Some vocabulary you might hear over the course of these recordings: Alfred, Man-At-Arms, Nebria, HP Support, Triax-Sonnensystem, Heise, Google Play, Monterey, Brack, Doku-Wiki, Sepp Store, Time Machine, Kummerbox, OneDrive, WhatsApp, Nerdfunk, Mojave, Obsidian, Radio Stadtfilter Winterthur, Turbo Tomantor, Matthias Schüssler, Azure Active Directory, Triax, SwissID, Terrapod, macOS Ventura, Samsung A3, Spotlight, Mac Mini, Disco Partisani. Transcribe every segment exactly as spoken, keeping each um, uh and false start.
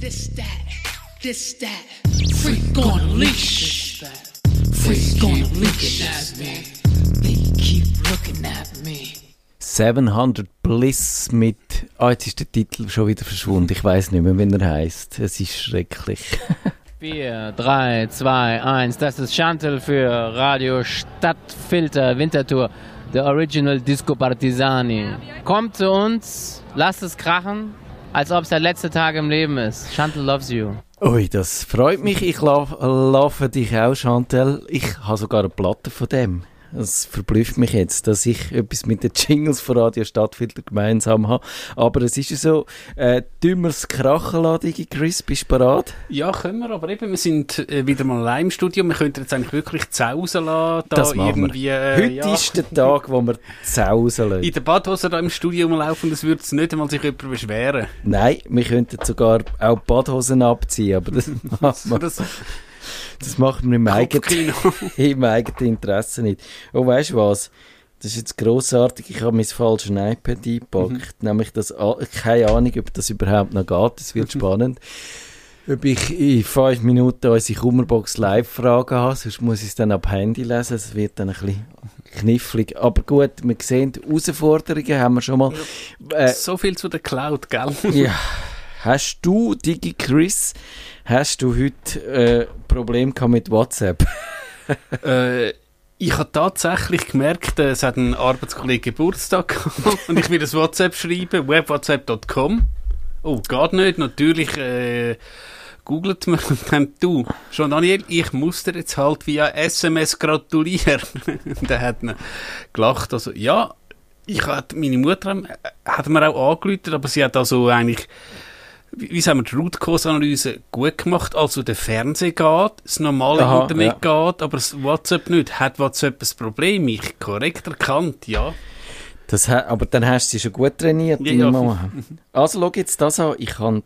This, that, this, that. Freak on a leash. Freak on a leash. They keep looking at me. seven hundred Bliss mit... Ah, oh, jetzt ist der Titel schon wieder verschwunden. Ich weiss nicht mehr, wie er heisst. Es ist schrecklich. vier, drei, zwei, eins. Das ist Chantal für Radio Stadtfilter Winterthur. Der Original Disco Partisani. Kommt zu uns, lasst es krachen, als ob es der letzte Tag im Leben ist. Chantal loves you. Ui, das freut mich. Ich love, love dich auch, Chantal. Ich habe sogar eine Platte von dem. Das verblüfft mich jetzt, dass ich etwas mit den Jingles von Radio Stadtfilter gemeinsam habe. Aber es ist ja so, äh, dümmers Krachen lassen, Chris, bist du bereit? Ja, können wir, aber eben, wir sind äh, wieder mal allein im Studio, wir könnten jetzt eigentlich wirklich zausen lassen. Da das machen irgendwie, äh, Heute ja. ist der Tag, wo wir zausen lassen. In der Badhose da im Studio rumlaufen, das würde es nicht einmal sich jemand beschweren. Nein, wir könnten sogar auch Badhosen abziehen, aber das machen wir. Das, das Das macht man im eigenen, im eigenen Interesse nicht. Oh, weißt du was? Das ist jetzt grossartig. Ich habe mein falsches iPad eingepackt. Mhm. Nämlich das, keine Ahnung, ob das überhaupt noch geht. Das wird spannend. Ob ich in fünf Minuten unsere Kummerbox Live-Fragen habe, sonst muss ich es dann ab Handy lesen. Es wird dann ein bisschen knifflig. Aber gut, wir sehen, Herausforderungen haben wir schon mal. Äh, so viel zu der Cloud, gell? Ja. Hast du, Digi Chris, hast du heute ein äh, Problem gehabt mit WhatsApp? äh, ich habe tatsächlich gemerkt, es hat ein Arbeitskollege Geburtstag gehabt und ich will das WhatsApp schreiben, web whatsapp dot com. Oh, geht nicht. Natürlich äh, googelt man und dann du. Schon Daniel, ich muss dir jetzt halt via S M S gratulieren. Der hat ihn gelacht. Also, ja, ich hat, meine Mutter hat mir auch angerufen, aber sie hat also eigentlich... Wie haben wir die Root-Cause-Analyse gut gemacht? Also der Fernseher geht, das normale Aha, Internet ja. geht, aber das WhatsApp nicht. Hat WhatsApp ein Problem? Ich korrekt erkannt, ja. Das ha- aber dann hast du sie schon gut trainiert. Ja, ja. Mama. Also schau jetzt das an. Ich habe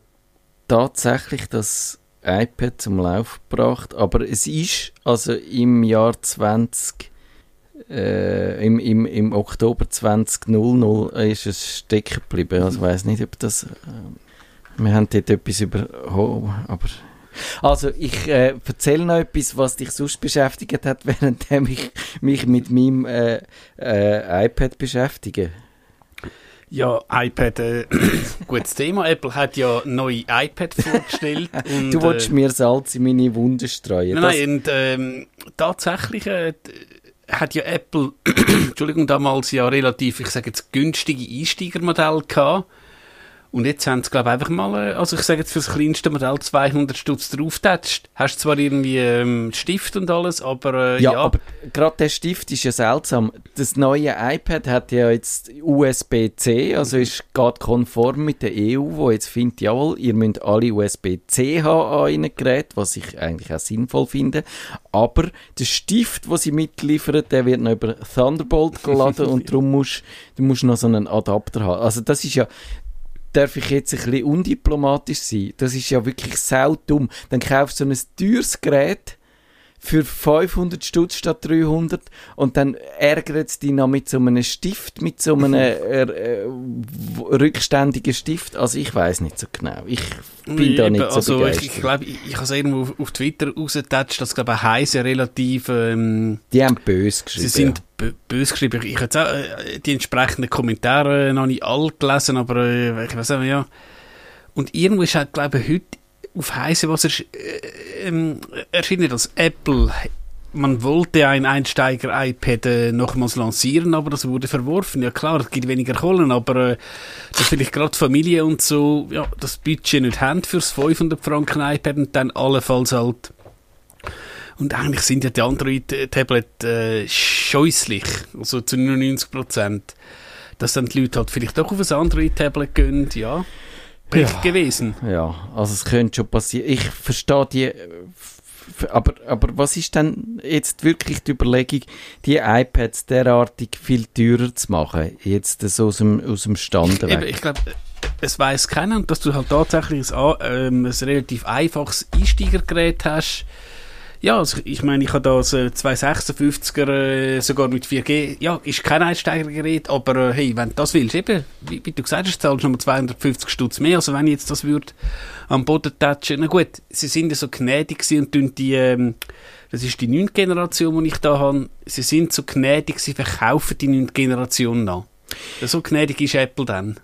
tatsächlich das iPad zum Lauf gebracht, aber es ist also im Jahr zwanzig... Äh, im, im, im Oktober zweitausendzehn ist es stecken geblieben. Also ich weiss nicht, ob das... Äh, Wir haben dort etwas über... Oh, aber... Also, ich äh, erzähle noch etwas, was dich sonst beschäftigt hat, während ich mich mit meinem äh, äh, iPad beschäftige. Ja, iPad, äh, gutes Thema. Apple hat ja neue iPad vorgestellt. Und, du wolltest äh, mir Salz in meine Wunden streuen. Nein, das nein, und ähm, tatsächlich... Äh, hat ja Apple, Entschuldigung, damals ja relativ, ich sage jetzt, günstige Einsteigermodelle gehabt. Und jetzt haben sie, glaube ich, einfach mal, also ich sage jetzt für das kleinste Modell zweihundert Stutz draufgetatscht. Hast zwar irgendwie ähm, Stift und alles, aber äh, ja, ja. aber gerade der Stift ist ja seltsam. Das neue iPad hat ja jetzt U S B C, also ist gerade konform mit der E U, die jetzt findet, jawohl, ihr müsst alle U S B C haben an einem Gerät, was ich eigentlich auch sinnvoll finde. Aber der Stift, den sie mitliefern, der wird noch über Thunderbolt geladen und darum musst du musst noch so einen Adapter haben. Also das ist ja... Darf ich jetzt ein bisschen undiplomatisch sein? Das ist ja wirklich saudumm. Dann kaufst du so ein teures Gerät für fünfhundert Stutz statt dreihundert und dann ärgert es dich noch mit so einem Stift, mit so einem äh, äh, rückständigen Stift. Also ich weiss nicht so genau. Ich bin nee, da nicht also so begeistert. Ich, ich glaube, ich, ich habe es irgendwo auf, auf Twitter rausgetatscht, dass glaube ich Heise relativ... Ähm, die haben böse geschrieben. Sie sind b- böse geschrieben. Ich habe jetzt auch äh, die entsprechenden Kommentare noch nicht alle gelesen, aber äh, ich weiss auch, ja. Und irgendwo ist halt, glaube ich, heute auf Heise, was ersch- äh, ähm, erschienen als Apple. Man wollte ein Einsteiger-iPad äh, nochmals lancieren, aber das wurde verworfen. Ja klar, es gibt weniger Kohlen, aber äh, dass vielleicht gerade Familie und so ja, das Budget nicht haben fürs fünfhundert Franken iPad und dann allenfalls halt. Und eigentlich sind ja die Android-Tablet äh, scheußlich, also zu neunundneunzig Prozent. Dass dann die Leute halt vielleicht doch auf ein Android-Tablet gehen, ja. Ja, gewesen. Ja, also es könnte schon passieren. Ich verstehe die, f- aber, aber was ist denn jetzt wirklich die Überlegung, die iPads derartig viel teurer zu machen, jetzt so aus dem, aus dem Stand weg? Ich, ich glaube, es weiss keiner, und dass du halt tatsächlich ein, ähm, ein relativ einfaches Einsteigergerät hast, Ja, also ich meine, ich habe da so zwei sechsundfünfziger, sogar mit vier G. Ja, ist kein Einsteigergerät, aber hey, wenn du das willst, eben, wie, wie du gesagt hast, zahlst du nochmal zweihundertfünfzig Stutz mehr. Also wenn ich jetzt das würde am Boden tätschen, na gut, sie sind ja so gnädig gewesen und tun die, ähm, das ist die neunte Generation, die ich da habe, sie sind so gnädig, sie verkaufen die neunte Generation noch. So gnädig ist Apple dann.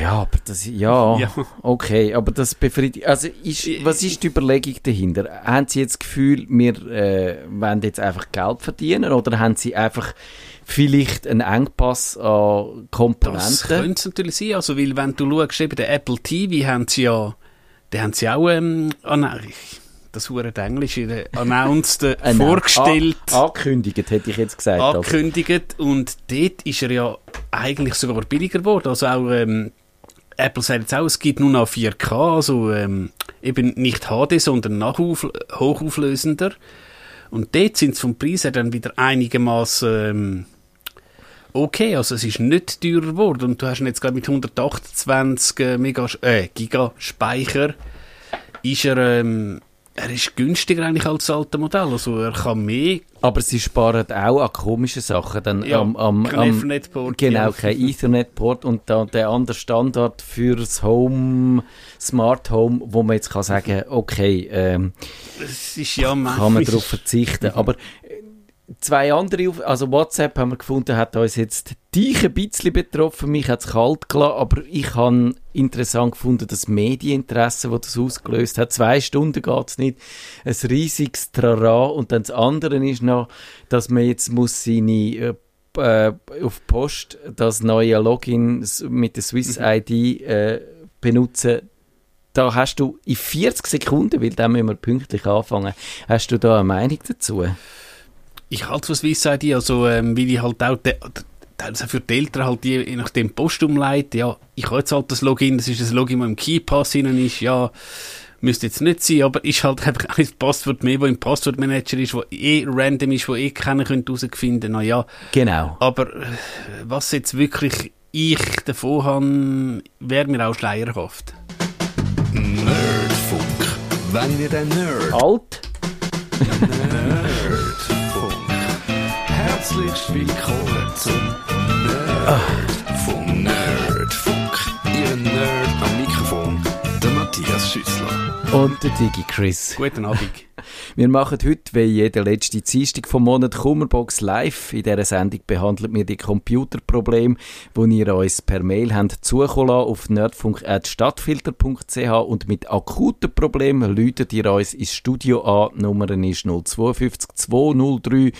Ja, aber das, ja, ja, okay, aber das befriedigt, also ist, was ist die Überlegung dahinter? Haben Sie jetzt das Gefühl, wir äh, wollen jetzt einfach Geld verdienen oder haben Sie einfach vielleicht einen Engpass an Komponenten? Das könnte es natürlich sein, also weil wenn du schaust, eben den Apple T V haben Sie ja, die haben Sie auch, ähm, oh nein, das verdammt Englische, announced, vorgestellt. An, angekündigt, hätte ich jetzt gesagt. Angekündigt aber. Und dort ist er ja eigentlich sogar billiger geworden. Also auch ähm, Apple sagt jetzt auch, es gibt nur noch vier K, also ähm, eben nicht H D, sondern nachuf- hochauflösender. Und dort sind es vom Preis her dann wieder einigermaßen ähm, okay, also es ist nicht teurer geworden. Und du hast jetzt gerade mit hundertachtundzwanzig äh, Megas- äh, Gigaspeicher ist er... Ähm, Er ist günstiger eigentlich als das alte Modell, also er kann mehr... Aber sie sparen auch an komischen Sachen. Dann ja, am, am, kein am, Ethernet-Port. Genau, ja. Kein Ethernet-Port und dann der andere Standard für das Home, Smart Home, wo man jetzt kann sagen, okay, ähm, es ist ja kann man darauf verzichten. Aber zwei andere, also WhatsApp haben wir gefunden, hat uns jetzt dich ein bisschen betroffen, mich hat es kalt gelassen, aber ich habe interessant gefunden, das Medieninteresse, das das ausgelöst hat. Zwei Stunden geht es nicht, ein riesiges Trara und dann das andere ist noch, dass man jetzt muss seine, äh, auf Post das neue Login mit der Swiss I D äh, benutzen. Da hast du in vierzig Sekunden, weil dann müssen wir pünktlich anfangen, hast du da eine Meinung dazu? Ich halte es von Swiss I D, also ähm, weil ich halt auch de- also für die Eltern halt die, je nachdem Post umleiten, ja, ich habe jetzt halt das Login, das ist das Login, das im Keypass drin ist, ja, müsste jetzt nicht sein, aber ist halt einfach ein Passwort mehr, das im Passwortmanager ist, das eh random ist, das eh keiner herausfinden könnte, na ja. Genau. Aber was jetzt wirklich ich davon habe, wäre mir auch schleierhaft. Nerdfunk. Wenn wir den Nerd... Alt? Nerdfunk. Herzlich willkommen zum... Nerd vom Nerdfunk. Ihr Nerd am Mikrofon, der Matthias Schüssler. Und der Digi Chris. Guten Abend. Wir machen heute, wie jede letzte Dienstag vom Monat, Kummerbox live. In dieser Sendung behandelt wir die Computerprobleme, die ihr uns per Mail habt zukommen lassen auf nerdfunk at stadtfilter punkt c h und mit akuten Problemen läutet ihr uns ins Studio an. Die Nummer ist null fünf zwei, zwei null drei,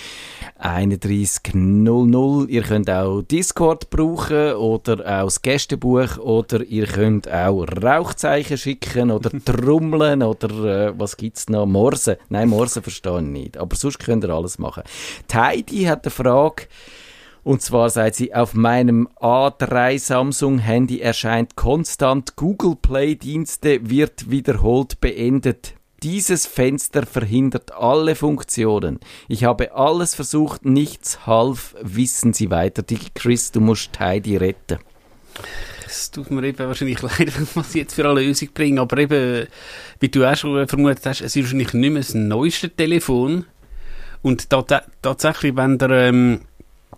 drei eins null null. Ihr könnt auch Discord brauchen oder auch das Gästebuch oder ihr könnt auch Rauchzeichen schicken oder trommeln oder äh, was gibt es noch? Morse. Nein, Morse verstehe ich nicht. Aber sonst könnt ihr alles machen. Die Heidi hat eine Frage. Und zwar sagt sie, auf meinem A drei Samsung Handy erscheint konstant Google Play Dienste wird wiederholt beendet. Dieses Fenster verhindert alle Funktionen. Ich habe alles versucht, nichts half. Wissen Sie weiter. Chris, du musst die Heidi retten. Es tut mir eben wahrscheinlich leid, was ich jetzt für eine Lösung bringe, aber eben, wie du auch schon vermutet hast, es ist wahrscheinlich nicht mehr das neueste Telefon und da, da, tatsächlich, wenn der ähm,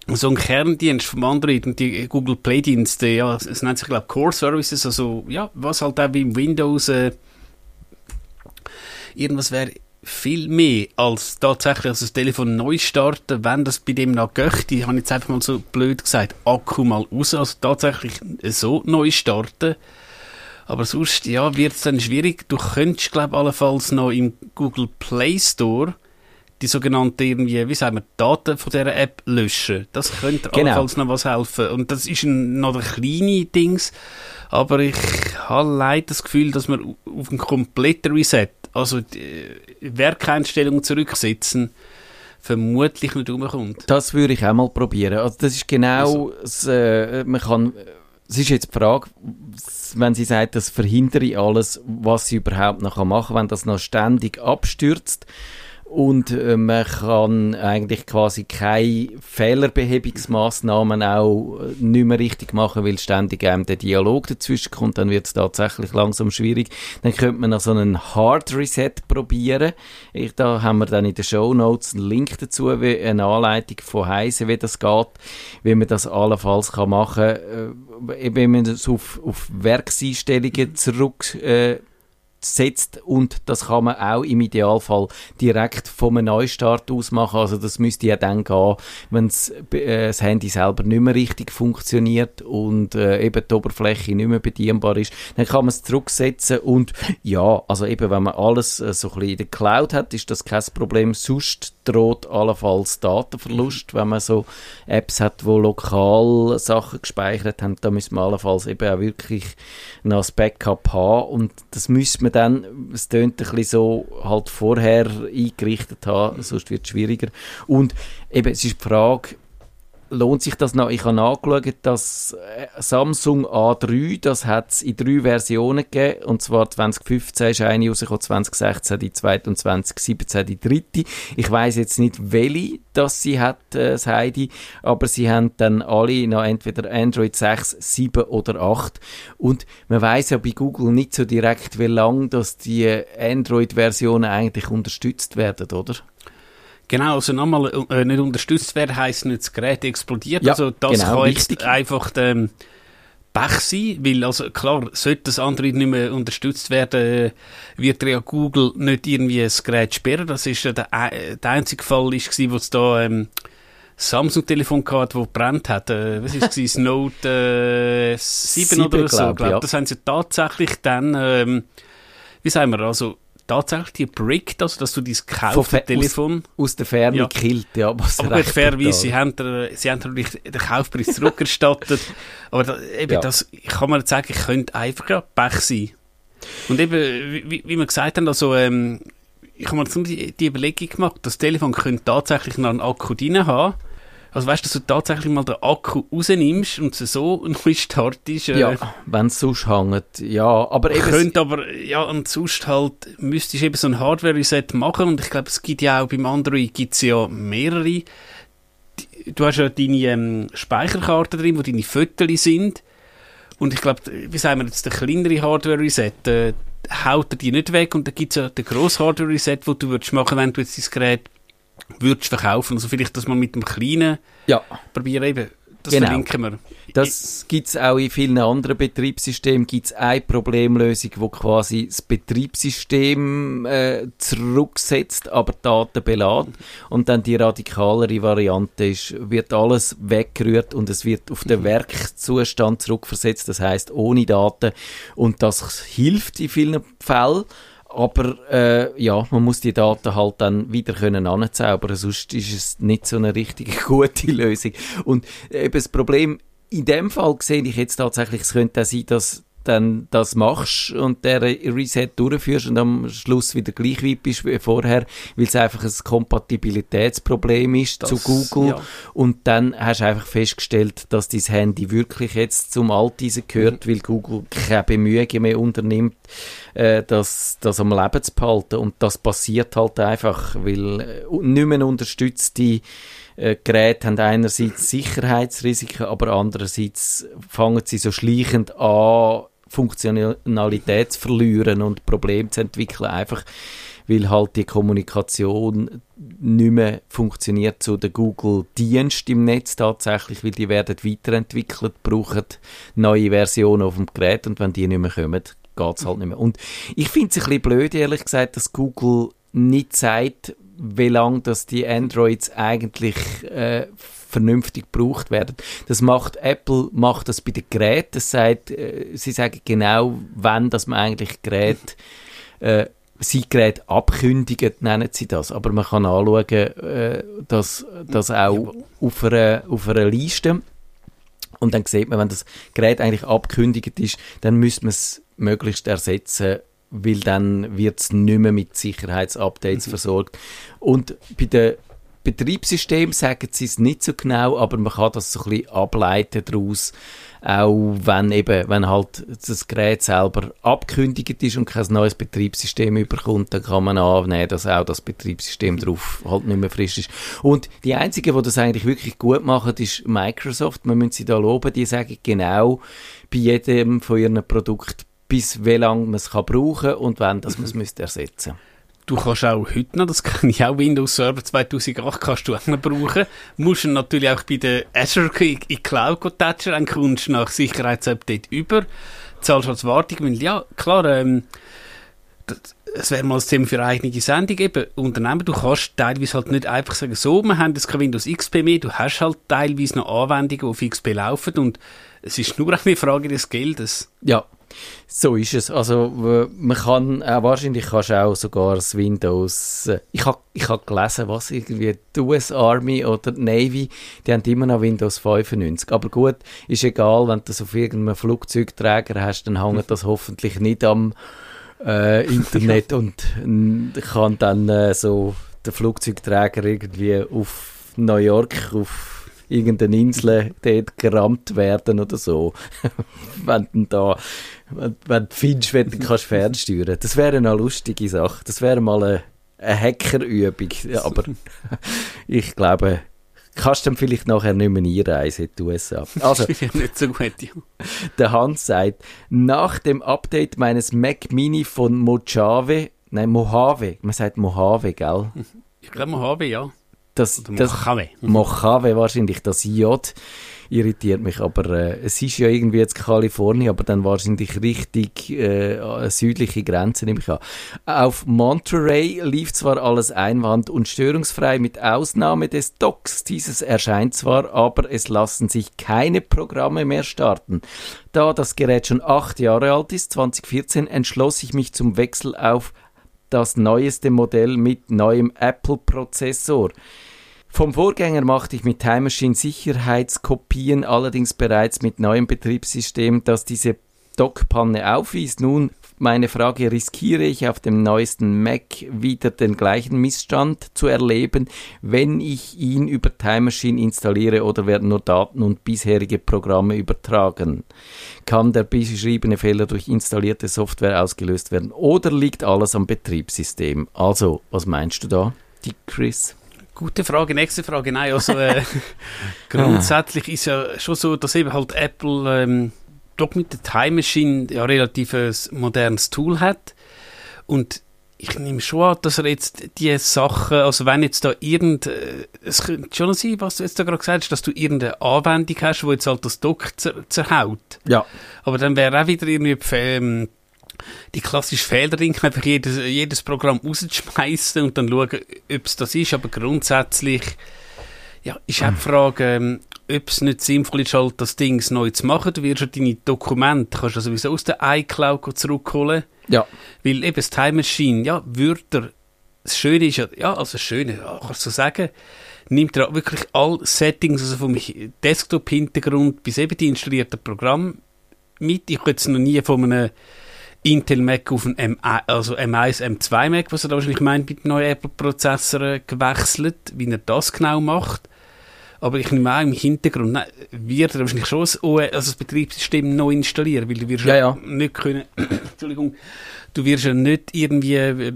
so ein Kerndienst vom Android und die Google Play Dienste, ja, es nennt sich, glaube ich, Core Services, also ja, was halt auch wie im Windows äh, irgendwas wäre viel mehr als tatsächlich also das Telefon neu starten, wenn das bei dem noch geht. Ich habe jetzt einfach mal so blöd gesagt, Akku mal raus, also tatsächlich so neu starten. Aber sonst, ja, wird es dann schwierig. Du könntest, glaube ich, allenfalls noch im Google Play Store die sogenannten, irgendwie, wie sagen wir, Daten von dieser App löschen. Das könnte genau. Allenfalls noch was helfen. Und das ist ein, noch ein kleines Dings, aber ich habe leider das Gefühl, dass man auf einen kompletten Reset, also Werkeinstellungen zurücksetzen, vermutlich nicht rumkommt. Das würde ich auch mal probieren. Also das ist genau, also. das, äh, man kann, es ist jetzt die Frage, wenn sie sagt, das verhindere alles, was sie überhaupt noch machen kann, wenn das noch ständig abstürzt. und äh, man kann eigentlich quasi keine Fehlerbehebungsmaßnahmen auch nicht mehr richtig machen, weil ständig einem der Dialog dazwischen kommt, dann wird es tatsächlich langsam schwierig. Dann könnte man noch so einen Hard Reset probieren. Ich, da haben wir dann in den Shownotes einen Link dazu, wie eine Anleitung von Heise, wie das geht, wie man das allenfalls kann machen kann, äh, wenn man das auf, auf Werkseinstellungen zurück äh, setzt, und das kann man auch im Idealfall direkt vom Neustart aus machen. Also das müsste ja dann gehen, wenn äh, das Handy selber nicht mehr richtig funktioniert und äh, eben die Oberfläche nicht mehr bedienbar ist, dann kann man es zurücksetzen, und ja, also eben wenn man alles äh, so ein bisschen in der Cloud hat, ist das kein Problem. Sonst droht allenfalls Datenverlust, wenn man so Apps hat, die lokal Sachen gespeichert haben, da müssen wir allenfalls eben auch wirklich noch das Backup haben, und das müssen wir dann, es tönt ein bisschen so, halt vorher eingerichtet haben, sonst wird es schwieriger. Und eben, es ist die Frage, lohnt sich das noch? Ich habe nachgeschaut, dass Samsung A drei, das hat es in drei Versionen gegeben, und zwar zwanzig fünfzehn ist eine rausgekommen, zwanzig sechzehn die zweite und zwanzig siebzehn die dritte. Ich weiss jetzt nicht, welche das sie hat, äh, das Heidi, aber sie haben dann alle noch entweder Android sechs, sieben oder acht, und man weiss ja bei Google nicht so direkt, wie lange dass die Android-Versionen eigentlich unterstützt werden, oder? Genau, also nochmal, äh, nicht unterstützt werden, heisst nicht, das Gerät explodiert. Ja, also das genau, kann jetzt richtig. Einfach ähm, Pech sein, weil also klar, sollte das Android nicht mehr unterstützt werden, wird ja Google nicht irgendwie das Gerät sperren. Das ist ja der, äh, der einzige Fall, ist war, wo es da ähm, Samsung-Telefon hatte, das gebrannt hat. Äh, was war es? Das Note äh, sieben oder so, glaube ich. Ja. Das haben sie tatsächlich dann, ähm, wie sagen wir, also tatsächlich die Brick, also dass du dein gekaufte Telefon aus, aus der Ferne ja. killt. Ja, aber fairerweise, sie haben natürlich den Kaufpreis zurückerstattet. Aber da, eben ja. das kann man jetzt sagen, könnte einfach ja Pech sein. Und eben, wie, wie wir gesagt haben, also, ähm, ich habe mir zum Beispiel die Überlegung gemacht, das Telefon könnte tatsächlich noch einen Akku drin haben. Also weißt du, dass du tatsächlich mal den Akku rausnimmst und so neu startest. Äh, ja, wenn es sonst hängt. Ja, aber eben... Könnt aber, ja, und sonst halt müsstest du eben so ein Hardware-Reset machen, und ich glaube, es gibt ja auch beim Android gibt's ja mehrere. Du hast ja deine ähm, Speicherkarte drin, wo deine Fotos sind, und ich glaube, wie sagen wir jetzt, der kleinere Hardware-Reset, äh, haut er die nicht weg, und dann gibt es ja den grossen Hardware-Reset, den du würdest machen, wenn du jetzt dein Gerät würdest verkaufen, also vielleicht, dass man mit dem Kleinen ja. probieren eben, das genau. verlinken wir. Das gibt es auch in vielen anderen Betriebssystemen, gibt es eine Problemlösung, die quasi das Betriebssystem äh, zurücksetzt, aber Daten belässt, und dann die radikalere Variante ist, wird alles weggerührt und es wird auf den Werkzustand zurückversetzt, das heisst ohne Daten, und das hilft in vielen Fällen. Aber äh, ja, man muss die Daten halt dann wieder können anzaubern, sonst ist es nicht so eine richtige gute Lösung. Und eben das Problem in dem Fall sehe ich jetzt tatsächlich, es könnte auch sein, dass dann das machst und der Reset durchführst und am Schluss wieder gleich weit bist wie vorher, weil es einfach ein Kompatibilitätsproblem ist das, zu Google. Ja. Und dann hast du einfach festgestellt, dass dein Handy wirklich jetzt zum Alteisen gehört, mhm. weil Google keine Bemühungen mehr unternimmt, äh, das, das am Leben zu behalten. Und das passiert halt einfach, weil äh, nicht mehr unterstützte Äh, Geräte haben einerseits Sicherheitsrisiken, aber andererseits fangen sie so schleichend an, Funktionalität zu verlieren und Probleme zu entwickeln, einfach weil halt die Kommunikation nicht mehr funktioniert zu den Google-Diensten im Netz tatsächlich, weil die werden weiterentwickelt, brauchen neue Versionen auf dem Gerät, und wenn die nicht mehr kommen, geht es halt nicht mehr. Und ich finde es ein bisschen blöd, ehrlich gesagt, dass Google nicht sagt, wie lange dass die Androids eigentlich äh, vernünftig gebraucht werden. Das macht Apple, macht das bei den Geräten. Das sagt, äh, sie sagen genau, wann dass man eigentlich Gerät, äh, sein Gerät abkündigt, nennen sie das. Aber man kann anschauen, äh, dass das auch auf einer, auf einer Liste. Und dann sieht man, wenn das Gerät eigentlich abkündigt ist, dann müsste man es möglichst ersetzen, weil dann wird es nicht mehr mit Sicherheitsupdates mhm. versorgt. Und bei den Betriebssystem sagen sie es nicht so genau, aber man kann das so ein bisschen ableiten daraus, auch wenn eben, wenn halt das Gerät selber abgekündigt ist und kein neues Betriebssystem überkommt, dann kann man annehmen, dass auch das Betriebssystem drauf halt nicht mehr frisch ist. Und die einzigen, die das eigentlich wirklich gut machen, ist Microsoft. Man müssen sie da loben, die sagen genau bei jedem von ihren Produkten, bis wie lange man es kann brauchen und wann das man es ersetzen müsste. Du kannst auch heute noch, das kann ich auch, Windows Server zweitausendacht kannst du auch noch brauchen. Musst du natürlich auch bei der Azure in die Cloud touchen, dann kommst du nach Sicherheitsupdate über, zahlst als Wartung, weil ja, klar, ähm, das, es wäre mal ein Thema für eine eigene Sendung, eben, Unternehmen, du kannst teilweise halt nicht einfach sagen, so, wir haben jetzt kein Windows X P mehr, du hast halt teilweise noch Anwendungen, die auf X P laufen und es ist nur eine Frage des Geldes. Ja. So ist es. Also man kann äh, wahrscheinlich kannst auch sogar das Windows. Äh, ich habe ich hab gelesen, was irgendwie die U S Army oder die Navy, die haben immer noch Windows fünfundneunzig. Aber gut, ist egal, wenn du das auf irgendeinem Flugzeugträger hast, dann hängt das hoffentlich nicht am äh, Internet und äh, kann dann äh, so den Flugzeugträger irgendwie auf New York auf irgendeine Insel dort gerammt werden oder so. Wenn du da, wenn, wenn du findest, wenn du kannst fernsteuern. Das wäre eine lustige Sache. Das wäre mal eine, eine Hackerübung. Ja, aber ich glaube, kannst du dann vielleicht nachher nicht mehr einreisen in die U S A. Also, das ist nicht so gut, ja. Der Hans sagt, nach dem Update meines Mac Mini von Mojave, nein, Mojave, man sagt Mojave, gell? Ich glaube Mojave, ja. Das, das Mojave. Mojave wahrscheinlich, das J irritiert mich, aber äh, es ist ja irgendwie jetzt Kalifornien, aber dann wahrscheinlich richtig äh, südliche Grenze, nehme ich an. Auf Monterey lief zwar alles einwand- und störungsfrei, mit Ausnahme des Docs. Dieses erscheint zwar, aber es lassen sich keine Programme mehr starten. Da das Gerät schon acht Jahre alt ist, zwanzig vierzehn, entschloss ich mich zum Wechsel auf das neueste Modell mit neuem Apple-Prozessor. Vom Vorgänger machte ich mit Time Machine Sicherheitskopien, allerdings bereits mit neuem Betriebssystem, das diese Dock-Panne aufwies. Nun, meine Frage, riskiere ich auf dem neuesten Mac wieder den gleichen Missstand zu erleben, wenn ich ihn über Time Machine installiere, oder werden nur Daten und bisherige Programme übertragen? Kann der beschriebene Fehler durch installierte Software ausgelöst werden oder liegt alles am Betriebssystem? Also, was meinst du da, die Chris? Gute Frage, nächste Frage. Nein, also äh, grundsätzlich ist ja schon so, dass eben halt Apple... Ähm doch mit der Time Machine ja relativ ein modernes Tool hat. Und ich nehme schon an, dass er jetzt diese Sachen, also wenn jetzt da irgend, es könnte schon sein, was du jetzt da gerade gesagt hast, dass du irgendeine Anwendung hast, die jetzt halt das Dock zerhaut. Ja. Aber dann wäre auch wieder irgendwie ähm, die klassische Fehlerding, einfach jedes, jedes Programm rauszuschmeißen und dann schauen, ob es das ist. Aber grundsätzlich ja, ist auch die Frage, ähm, ob es nicht sinnvoll ist, halt das Ding neu zu machen. Du wirst ja deine Dokumente, kannst du sowieso aus der iCloud zurückholen. Ja. Weil eben das Time Machine, ja, würde er, das Schöne ist ja, ja, also das Schöne, ja, kannst du sagen, nimmt er wirklich alle Settings, also vom Desktop-Hintergrund bis eben die installierten Programme mit. Ich habe jetzt noch nie von einem Intel Mac auf einen M eins, also M eins, M zwei Mac, was er da wahrscheinlich meint, mit dem neuen Apple-Prozessoren gewechselt, wie er das genau macht. Aber ich nehme auch im Hintergrund, nein, wird er wahrscheinlich schon das, also das Betriebssystem neu installieren, weil du wirst ja, ja. nicht können, Entschuldigung, du wirst ja nicht irgendwie,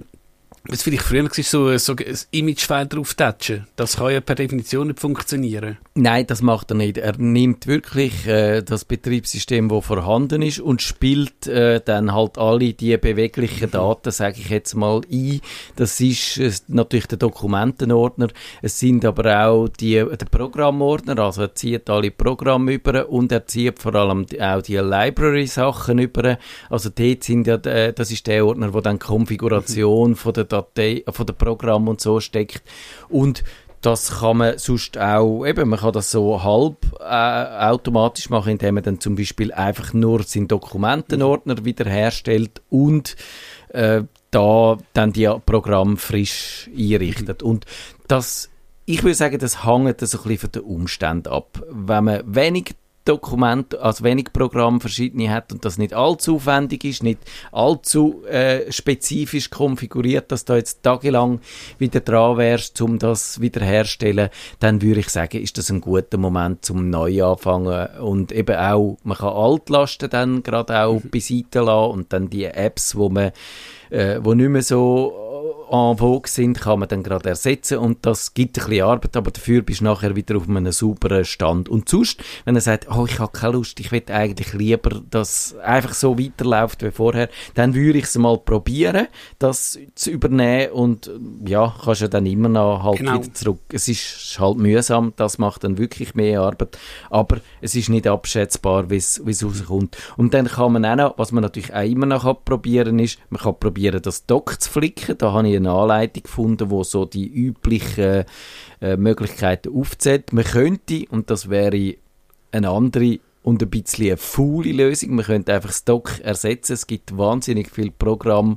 was vielleicht früher war, so, so ein Image-File drauftatschen. Das kann ja per Definition nicht funktionieren. Nein, das macht er nicht. Er nimmt wirklich äh, das Betriebssystem, das vorhanden ist, und spielt äh, dann halt alle die beweglichen Daten, sage ich jetzt mal, ein. Das ist äh, natürlich der Dokumentenordner. Es sind aber auch die, äh, der Programmordner. Also er zieht alle Programme über und er zieht vor allem auch die Library-Sachen über. Also dort sind ja, äh, das ist der Ordner, wo dann die Konfiguration von der Datei, von dem Programm und so steckt, und das kann man sonst auch, eben, man kann das so halb äh, automatisch machen, indem man dann zum Beispiel einfach nur seinen Dokumentenordner wiederherstellt und äh, da dann die Programme frisch einrichtet. Und das, ich würde sagen, das hängt so ein bisschen von den Umständen ab. Wenn man wenig Dokument, also wenig Programm verschiedene hat und das nicht allzu aufwendig ist, nicht allzu äh, spezifisch konfiguriert, dass du jetzt tagelang wieder dran wärst, um das wiederherzustellen, dann würde ich sagen, ist das ein guter Moment zum Neuanfangen und eben auch, man kann Altlasten dann gerade auch mhm. beiseite lassen und dann die Apps, wo man äh, wo nicht mehr so en vogue sind, kann man dann gerade ersetzen und das gibt ein bisschen Arbeit, aber dafür bist du nachher wieder auf einem sauberen Stand. Und sonst, wenn er sagt, oh, ich habe keine Lust, ich will eigentlich lieber, dass einfach so weiterläuft wie vorher, dann würde ich es mal probieren, das zu übernehmen und ja, kannst ja dann immer noch halt genau. wieder zurück. Es ist halt mühsam, das macht dann wirklich mehr Arbeit, aber es ist nicht abschätzbar, wie es rauskommt. Und dann kann man auch noch, was man natürlich auch immer noch probieren kann, ist, man kann probieren, das Dock zu flicken, da habe ich eine Anleitung gefunden, die so die üblichen äh, Möglichkeiten aufzählt. Man könnte, und das wäre eine andere und ein bisschen eine faule Lösung, man könnte einfach das Dock ersetzen. Es gibt wahnsinnig viele Programme,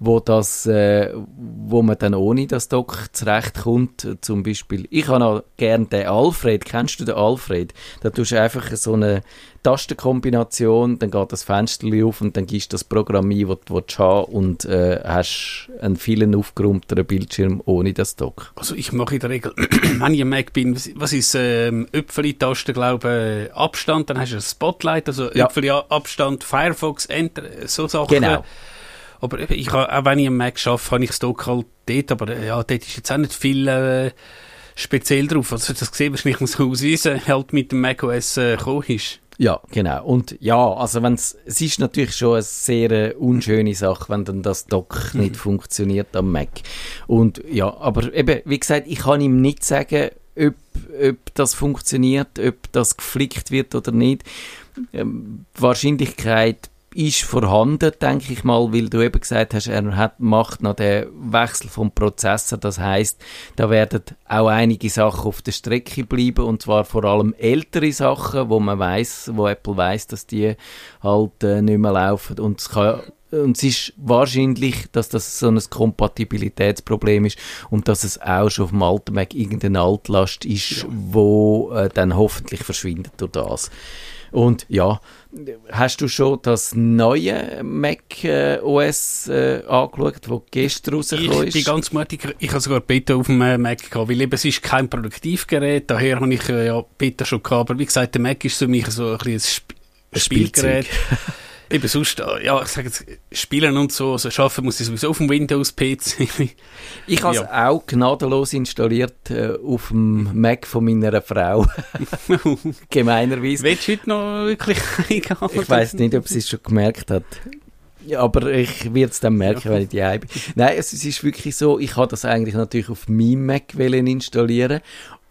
wo, das, äh, wo man dann ohne das Dock zurechtkommt. Zum Beispiel, ich habe auch gerne den Alfred. Kennst du den Alfred? Da tust du einfach so eine Tastenkombination, dann geht das Fenster auf und dann gibst du das Programm ein, das du haben und äh, hast einen vielen aufgeräumteren Bildschirm ohne das Dock. Also ich mache in der Regel, wenn ich am Mac bin, was ist ähm, Öpfeli-Taste, glaube Abstand, dann hast du ein Spotlight, also ja. Öpfeli-Abstand, Firefox, Enter, so Sachen. Genau. Aber ich, auch wenn ich am Mac arbeite, habe ich das Dock halt dort, aber ja, dort ist jetzt auch nicht viel... Äh, speziell drauf. Also das gesehen, was ich muss ausweisen, halt mit dem macOS äh, gekommen ist. Ja, genau. Und ja, also wenn's, es ist natürlich schon eine sehr äh, unschöne Sache, wenn dann das Dock mhm. nicht funktioniert am Mac. Und ja, aber eben, wie gesagt, ich kann ihm nicht sagen, ob, ob das funktioniert, ob das geflickt wird oder nicht. Ähm, die Wahrscheinlichkeit ist vorhanden, denke ich mal, weil du eben gesagt hast, er hat, macht noch den Wechsel vom Prozessor. Das heisst, da werden auch einige Sachen auf der Strecke bleiben und zwar vor allem ältere Sachen, wo man weiss, wo Apple weiss, dass die halt äh, nicht mehr laufen und es kann Und es ist wahrscheinlich, dass das so ein Kompatibilitätsproblem ist und dass es auch schon auf dem alten Mac irgendeine Altlast ist, wo äh, dann hoffentlich verschwindet durch das. Und ja, hast du schon das neue Mac äh, O S äh, angeschaut, das gestern rausgekommen ist? Ich bin ganz mutig. Ich habe sogar Beta auf dem äh, Mac gehabt, weil eben, es ist kein Produktivgerät. Daher habe ich äh, ja Beta schon gehabt. Aber wie gesagt, der Mac ist für mich so ein kleines Sp- Spielgerät. Eben sonst, ja, ich sage jetzt, spielen und so, also arbeiten muss ich sowieso auf dem Windows-P C. Ich habe es ja. auch gnadenlos installiert äh, auf dem Mac von meiner Frau. Gemeinerweise. Willst du heute noch wirklich eingehen? Ich weiss nicht, ob sie es schon gemerkt hat. Ja, aber ich werde es dann merken, ja. wenn ich die bin. Nein, es, es ist wirklich so, ich habe das eigentlich natürlich auf meinem Mac installieren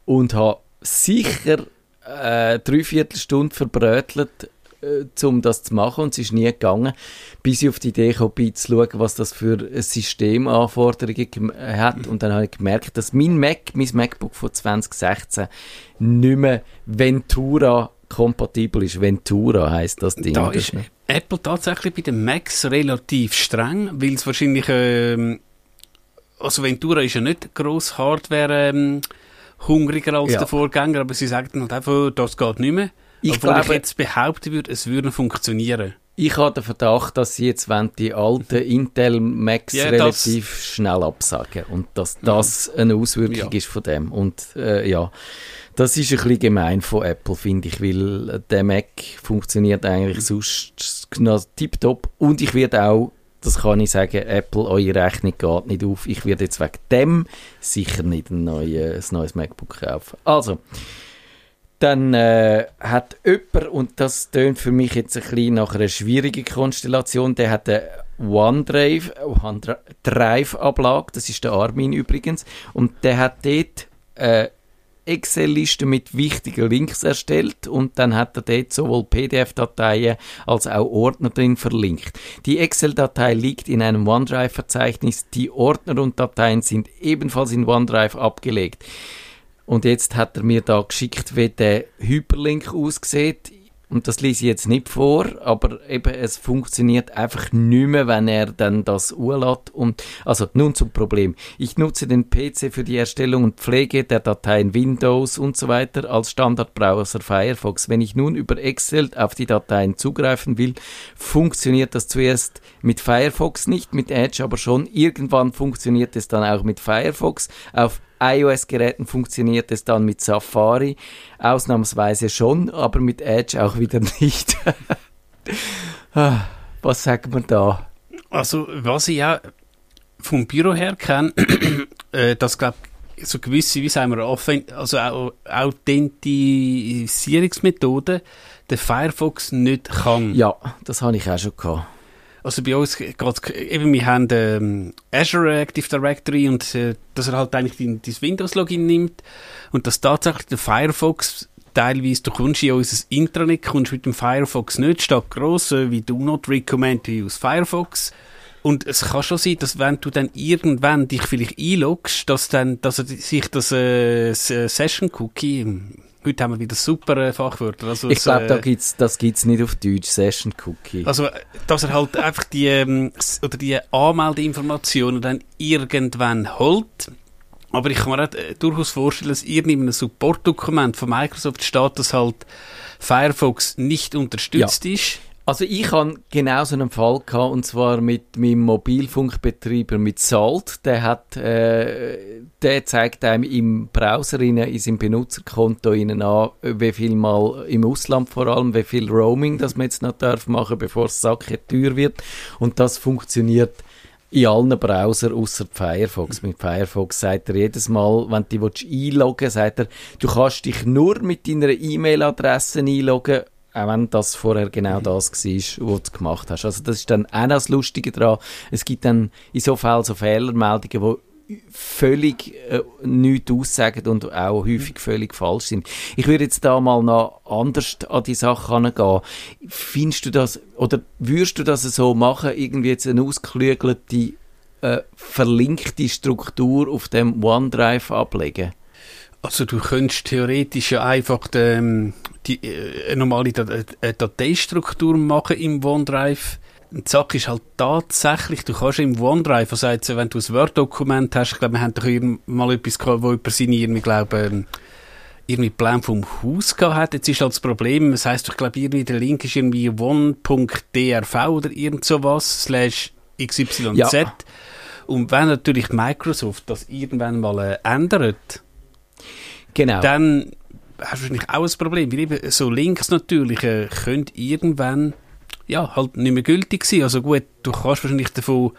und habe sicher äh, drei Viertelstunde verbrötelt, um das zu machen und es ist nie gegangen, bis ich auf die Idee kam, zu schauen, was das für Systemanforderungen hat und dann habe ich gemerkt, dass mein Mac, mein MacBook von zwanzig sechzehn nicht mehr Ventura kompatibel ist. Ventura heisst das Ding. Da ist Apple tatsächlich bei den Macs relativ streng, weil es wahrscheinlich ähm, also Ventura ist ja nicht gross Hardware ähm, hungriger als ja. der Vorgänger, aber sie sagen halt einfach, das geht nicht mehr. Ich Obwohl glaube, ich jetzt behaupten würde, es würde funktionieren. Ich habe den Verdacht, dass sie jetzt die alten Intel-Macs ja, relativ das. schnell absagen und dass das eine Auswirkung ja. ist von dem. Und äh, ja, das ist ein bisschen gemein von Apple, finde ich, weil der Mac funktioniert eigentlich mhm. sonst genau tiptop. Und ich werde auch, das kann ich sagen, Apple, eure Rechnung geht nicht auf. Ich werde jetzt wegen dem sicher nicht ein neues, ein neues MacBook kaufen. Also, dann äh, hat jemand, und das tönt für mich jetzt ein bisschen nach einer schwierigen Konstellation, der hat eine OneDrive, OneDrive-Ablage, das ist der Armin übrigens, und der hat dort äh, Excel-Liste mit wichtigen Links erstellt und dann hat er dort sowohl P D F-Dateien als auch Ordner drin verlinkt. Die Excel-Datei liegt in einem OneDrive-Verzeichnis, die Ordner und Dateien sind ebenfalls in OneDrive abgelegt. Und jetzt hat er mir da geschickt, wie der Hyperlink aussieht. Und das lese ich jetzt nicht vor, aber eben, es funktioniert einfach nicht mehr, wenn er dann das hochlädt. Und also, nun zum Problem. Ich nutze den P C für die Erstellung und Pflege der Dateien Windows und so weiter als Standardbrowser Firefox. Wenn ich nun über Excel auf die Dateien zugreifen will, funktioniert das zuerst mit Firefox nicht, mit Edge aber schon. Irgendwann funktioniert es dann auch mit Firefox. Auf iOS-Geräten funktioniert es dann mit Safari, ausnahmsweise schon, aber mit Edge auch wieder nicht. Was sagt man da? Also, was ich ja vom Büro her kenne, äh, das glaube ich, so gewisse, wie sagen wir, also auch Authentisierungsmethoden, der Firefox nicht kann. Ja, das habe ich auch schon gehabt. Also bei uns geht eben, wir haben ähm, Azure Active Directory und äh, dass er halt eigentlich das Windows-Login nimmt und dass tatsächlich der Firefox teilweise, du kommst in unser Intranet, kommst mit dem Firefox nicht, steht gross, äh, wie do not recommend to use Firefox. Und es kann schon sein, dass wenn du dann irgendwann dich vielleicht einloggst, dass dann, dass sich das äh, Session-Cookie, heute haben wir wieder super äh, Fachwörter. Also, ich glaube, äh, da gibt's, das gibt es nicht auf Deutsch, Session-Cookie. Also, dass er halt einfach die, ähm, oder die Anmeldeinformationen dann irgendwann holt. Aber ich kann mir auch äh, durchaus vorstellen, dass irgendwie in einem Support-Dokument von Microsoft steht, dass halt Firefox nicht unterstützt ja. ist. Also ich hatte genau so einen Fall gehabt, und zwar mit meinem Mobilfunkbetreiber mit Salt. Der hat, äh, der zeigt einem im Browser, in, in seinem Benutzerkonto innen an, wie viel mal im Ausland vor allem, wie viel Roaming, das man jetzt noch darf machen, bevor es sackig teuer wird. Und das funktioniert in allen Browsern außer Firefox. Mit Firefox sagt er jedes Mal, wenn du dich einloggen willst, sagt er, du kannst dich nur mit deiner E-Mail-Adresse einloggen, auch wenn das vorher genau das war, was du gemacht hast. Also das ist dann auch noch das Lustige daran. Es gibt dann in so Fällen so Fehlermeldungen, die völlig äh, nichts aussagen und auch häufig völlig falsch sind. Ich würde jetzt da mal noch anders an die Sache herangehen. Findest du das, oder würdest du das so machen, irgendwie jetzt eine ausgeklügelte, äh, verlinkte Struktur auf dem OneDrive ablegen? Also du könntest theoretisch ja einfach ähm, die äh, normale Dateistruktur machen im OneDrive. Die Sache ist halt tatsächlich, du kannst im OneDrive, also jetzt, wenn du ein Word-Dokument hast, ich glaube, wir haben doch mal etwas gehabt, wo jemand seine irgendwie, glaube, ähm, irgendwie Pläne vom Haus gehabt hat. Jetzt ist halt das Problem, das heisst, ich glaube, irgendwie der Link ist irgendwie one.drv oder irgend sowas, slash xyz. Ja. Und wenn natürlich Microsoft das irgendwann mal äh, ändert, genau. Dann hast du wahrscheinlich auch ein Problem, weil eben so Links natürlich äh, können irgendwann ja, halt nicht mehr gültig sein. Also gut, du kannst wahrscheinlich davon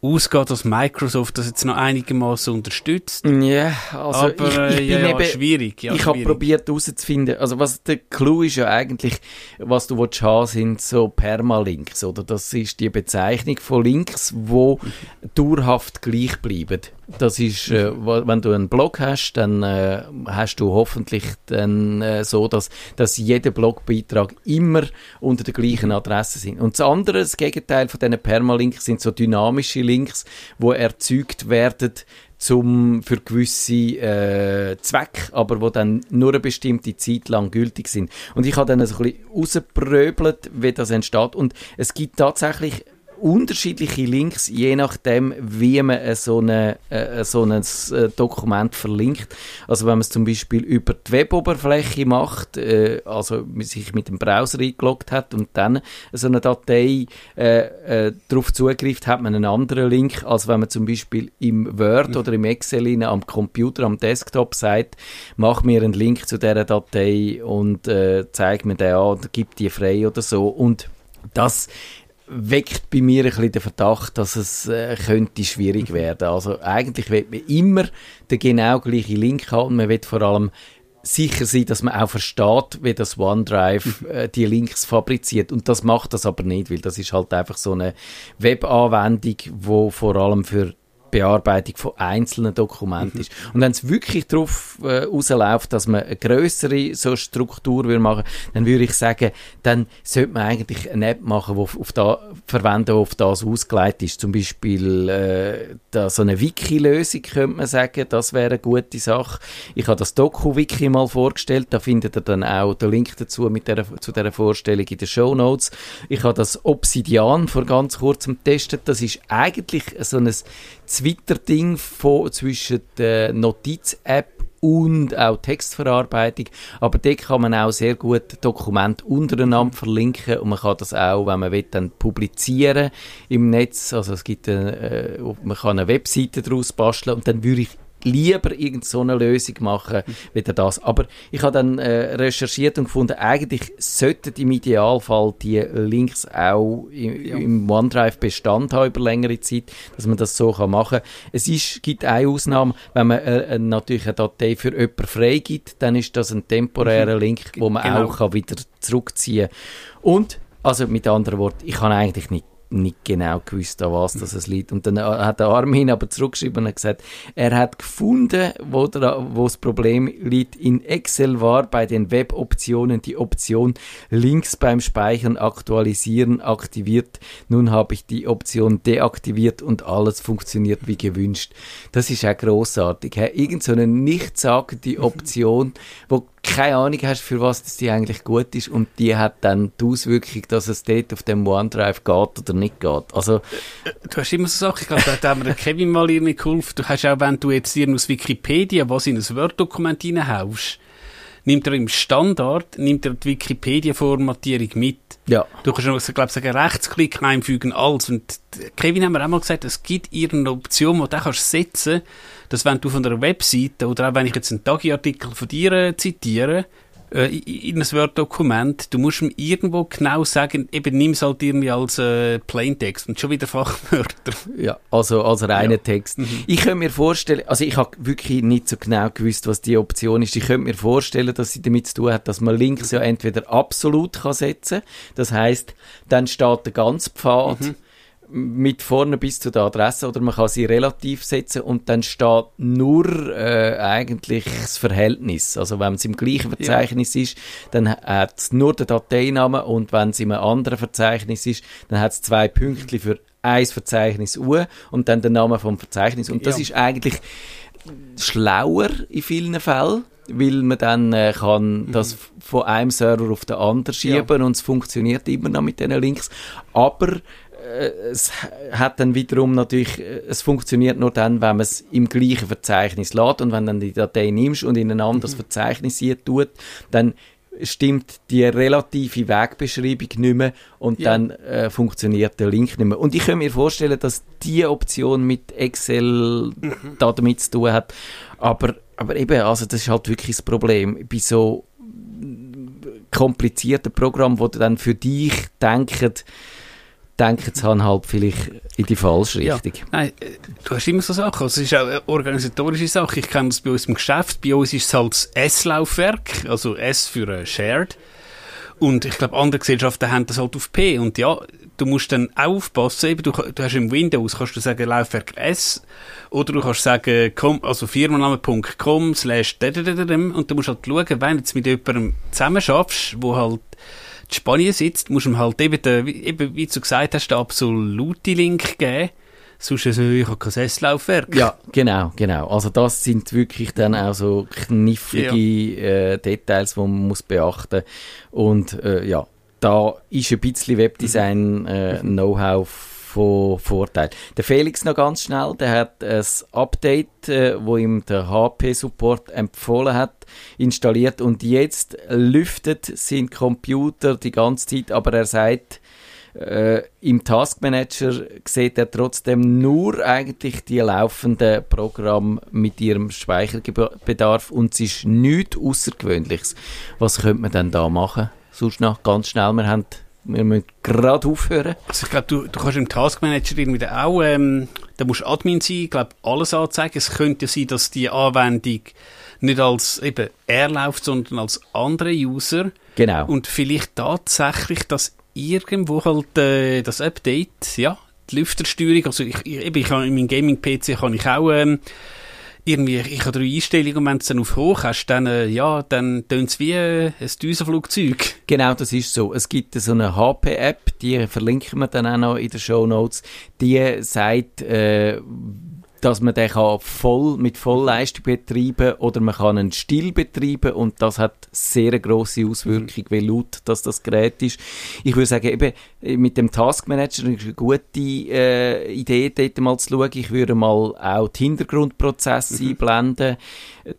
ausgehen, dass Microsoft das jetzt noch einigermaßen unterstützt. Yeah, also aber ich, ich äh, bin ja, eben, schwierig. Ja, ich habe probiert herauszufinden, also was der Clou ist ja eigentlich, was du willst haben, sind so Permalinks, oder? Das ist die Bezeichnung von Links, die dauerhaft gleich bleiben. Das ist, äh, wenn du einen Blog hast, dann äh, hast du hoffentlich dann, äh, so, dass, dass jeder Blogbeitrag immer unter der gleichen Adresse sind. Und das andere, das Gegenteil von diesen Permalinks sind so dynamische Links, die erzeugt werden zum, für gewisse äh, Zwecke, aber die dann nur eine bestimmte Zeit lang gültig sind. Und ich habe dann so ein bisschen rausgepröbelt, wie das entsteht. Und es gibt tatsächlich unterschiedliche Links, je nachdem, wie man äh, so, eine, äh, so ein äh, Dokument verlinkt. Also wenn man es zum Beispiel über die Weboberfläche macht, äh, also sich mit dem Browser eingeloggt hat und dann so eine Datei äh, äh, darauf zugreift, hat man einen anderen Link, als wenn man zum Beispiel im Word mhm. oder im Excel am Computer, am Desktop sagt, mach mir einen Link zu dieser Datei und äh, zeig mir den an und gib die frei oder so. Und das weckt bei mir ein bisschen den Verdacht, dass es äh, könnte schwierig werden. Also eigentlich will man immer den genau gleichen Link haben und man will vor allem sicher sein, dass man auch versteht, wie das OneDrive äh, die Links fabriziert. Und das macht das aber nicht, weil das ist halt einfach so eine Webanwendung, die vor allem für Bearbeitung von einzelnen Dokumenten ist. Und wenn es wirklich darauf äh, rausläuft, dass man eine grössere so Struktur machen würde, dann würde ich sagen, dann sollte man eigentlich eine App machen, die auf, auf da, verwenden, die auf das ausgelegt ist. Zum Beispiel äh, da, so eine Wiki-Lösung, könnte man sagen, das wäre eine gute Sache. Ich habe das Doku-Wiki mal vorgestellt, da findet ihr dann auch den Link dazu mit der, zu dieser Vorstellung in den Shownotes. Ich habe das Obsidian vor ganz kurzem getestet, das ist eigentlich so ein Zwitterding von, zwischen der Notiz-App und auch Textverarbeitung, aber dort kann man auch sehr gut Dokumente untereinander verlinken und man kann das auch, wenn man will, dann publizieren im Netz, also es gibt eine, man kann eine Webseite daraus basteln und dann würde ich lieber irgendeine Lösung machen wie das. Aber ich habe dann äh, recherchiert und gefunden, eigentlich sollten im Idealfall die Links auch im, ja. im OneDrive Bestand haben über längere Zeit, dass man das so machen kann. Es ist, gibt eine Ausnahme, wenn man äh, natürlich eine Datei für jemanden freigibt, dann ist das ein temporärer Link, den man genau. auch kann wieder zurückziehen kann. Und, also mit anderen Worten, ich kann eigentlich nicht nicht genau gewusst, an was das es liegt. Und dann hat der Armin aber zurückgeschrieben und hat gesagt, er hat gefunden, wo, der, wo das Problem liegt. In Excel war bei den Web-Optionen die Option Links beim Speichern aktualisieren aktiviert. Nun habe ich die Option deaktiviert und alles funktioniert wie gewünscht. Das ist auch grossartig. Irgend so eine nichtssagende Option, wo keine Ahnung hast, für was das die eigentlich gut ist und die hat dann die Auswirkung, dass es dort auf dem OneDrive geht oder nicht geht. Also, du hast immer so Sachen, ich glaube, da hat mir Kevin mal irgendwie geholfen. Du hast auch, wenn du jetzt hier aus Wikipedia was in ein Word-Dokument reinhaust, nimmt er im Standard, nimmt er die Wikipedia-Formatierung mit. Ja. Du kannst noch, glaube ich, sagen, Rechtsklick, einfügen, alles. Und Kevin hat mir auch mal gesagt, es gibt irgendeine Option, die du kannst setzen, dass wenn du von einer Webseite, oder auch wenn ich jetzt einen Tagi-Artikel von dir zitiere, äh, in ein Word-Dokument, du musst ihm irgendwo genau sagen, eben nimm es halt irgendwie als äh, Plaintext und schon wieder Fachwörter. Ja, also als reiner ja. Text. Mhm. Ich könnte mir vorstellen, also ich habe wirklich nicht so genau gewusst, was die Option ist. Ich könnte mir vorstellen, dass sie damit zu tun hat, dass man Links ja entweder absolut kann setzen kann, das heisst, dann steht der ganze Pfad, mhm. mit vorne bis zu der Adresse oder man kann sie relativ setzen und dann steht nur äh, eigentlich das Verhältnis. Also wenn es im gleichen Verzeichnis ja. ist, dann hat es nur den Dateinamen und wenn es in einem anderen Verzeichnis ist, dann hat es zwei Pünktchen für ein Verzeichnis U und dann den Namen vom Verzeichnis. Und das ja. ist eigentlich schlauer in vielen Fällen, weil man dann äh, kann mhm. das von einem Server auf den anderen schieben ja. und es funktioniert immer noch mit diesen Links. Aber es hat dann wiederum natürlich, es funktioniert nur dann, wenn man es im gleichen Verzeichnis lädt und wenn dann die Datei nimmst und in ein anderes mhm. Verzeichnis tut, dann stimmt die relative Wegbeschreibung nicht mehr und ja. dann äh, funktioniert der Link nicht mehr. Und ich kann mir vorstellen, dass diese Option mit Excel mhm. da damit zu tun hat, aber, aber eben, also das ist halt wirklich das Problem bei so komplizierten Programmen, wo du dann für dich denkst, denken sie halt vielleicht in die falsche Richtung. Ja. Nein, du hast immer so Sachen. Also es ist auch eine organisatorische Sache. Ich kenne das bei uns im Geschäft. Bei uns ist es halt das S-Laufwerk, also S für äh, Shared. Und ich glaube, andere Gesellschaften haben das halt auf P. Und ja, du musst dann auch aufpassen. Eben, du, du hast im Windows, kannst du sagen Laufwerk S oder du kannst sagen com, also firmenname Punkt com slash und du musst halt schauen, wenn du jetzt mit jemandem zusammen schaffst, wo halt in Spanien sitzt, musst du ihm halt eben, den, eben, wie du gesagt hast, den absoluten Link geben. Sonst ist es kein S-Laufwerk. Ja, genau, genau. Also das sind wirklich dann auch so knifflige ja. äh, Details, die man muss beachten muss. Und äh, ja, da ist ein bisschen Webdesign-Know-how äh, von Vorteil. Der Felix noch ganz schnell, der hat ein Update, äh, wo ihm der H P Support empfohlen hat, installiert und jetzt lüftet sein Computer die ganze Zeit, aber er sagt, äh, im Task Manager sieht er trotzdem nur eigentlich die laufenden Programme mit ihrem Speicherbedarf und es ist nichts Außergewöhnliches. Was könnte man denn da machen? Sonst noch ganz schnell, wir haben Wir müssen gerade aufhören. Also ich glaube, du, du kannst im Taskmanager irgendwie auch, ähm, da musst du Admin sein, ich glaube, alles anzeigen. Es könnte sein, dass die Anwendung nicht als eben er läuft, sondern als andere User. Genau. Und vielleicht tatsächlich, dass irgendwo halt äh, das Update, ja, die Lüftersteuerung, also ich, eben, ich habe in meinem Gaming-P C kann ich auch ähm, irgendwie, ich habe drei Einstellungen, und wenn du es dann auf hoch hast, dann, äh, ja, dann tönt es wie äh, ein Düsenflugzeug. Genau, das ist so. Es gibt so eine H P-App, die verlinken wir dann auch noch in den Shownotes, die sagt, äh, dass man den kann voll, mit Vollleistung betreiben oder man kann einen Still betreiben und das hat sehr eine grosse Auswirkung, mhm. wie laut das, das Gerät ist. Ich würde sagen, eben mit dem Taskmanager ist eine gute äh, Idee, dort mal zu schauen. Ich würde mal auch die Hintergrundprozesse mhm. einblenden.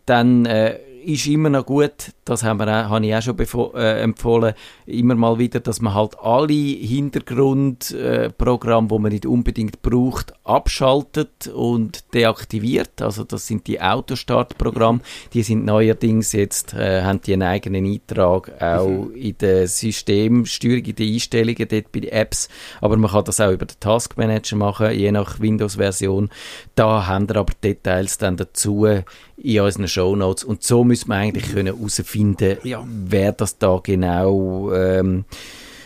Dann äh, ist immer noch gut, das haben wir auch, habe ich auch schon bevor, äh, empfohlen, immer mal wieder, dass man halt alle Hintergrundprogramme, äh, die man nicht unbedingt braucht, abschaltet und deaktiviert. Also das sind die Autostartprogramme, die sind neuerdings jetzt, äh, haben die einen eigenen Eintrag auch mhm. in der Systemsteuerung, in den Einstellungen dort bei den Apps, aber man kann das auch über den Taskmanager machen, je nach Windows-Version. Da haben wir aber Details dann dazu in unseren Shownotes und so müssen wir eigentlich herausfinden, ja. wer das da genau ähm,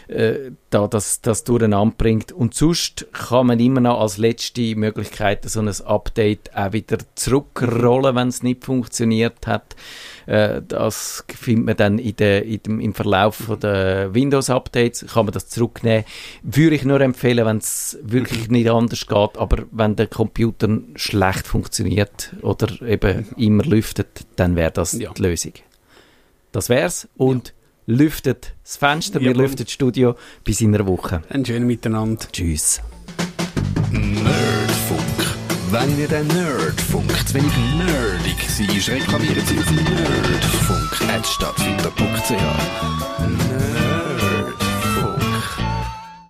äh, da das, das durcheinander bringt. Und sonst kann man immer noch als letzte Möglichkeit so ein Update auch wieder zurückrollen, wenn es nicht funktioniert hat. Äh, das findet man dann in der, in dem, im Verlauf der Windows-Updates, kann man das zurücknehmen. Würde ich nur empfehlen, wenn es wirklich nicht anders geht, aber wenn der Computer schlecht funktioniert oder eben immer lüftet, dann wäre das ja. die Lösung. Das wär's und ja. lüftet das Fenster, wir ja, lüften das Studio. Bis in einer Woche. Ein schönes Miteinander. Tschüss. Nerdfunk. Wenn ihr den Nerdfunk zu wenig nerdig seid, reklamiert sie auf nerdfunk at stadtfinder punkt c h. Nerdfunk.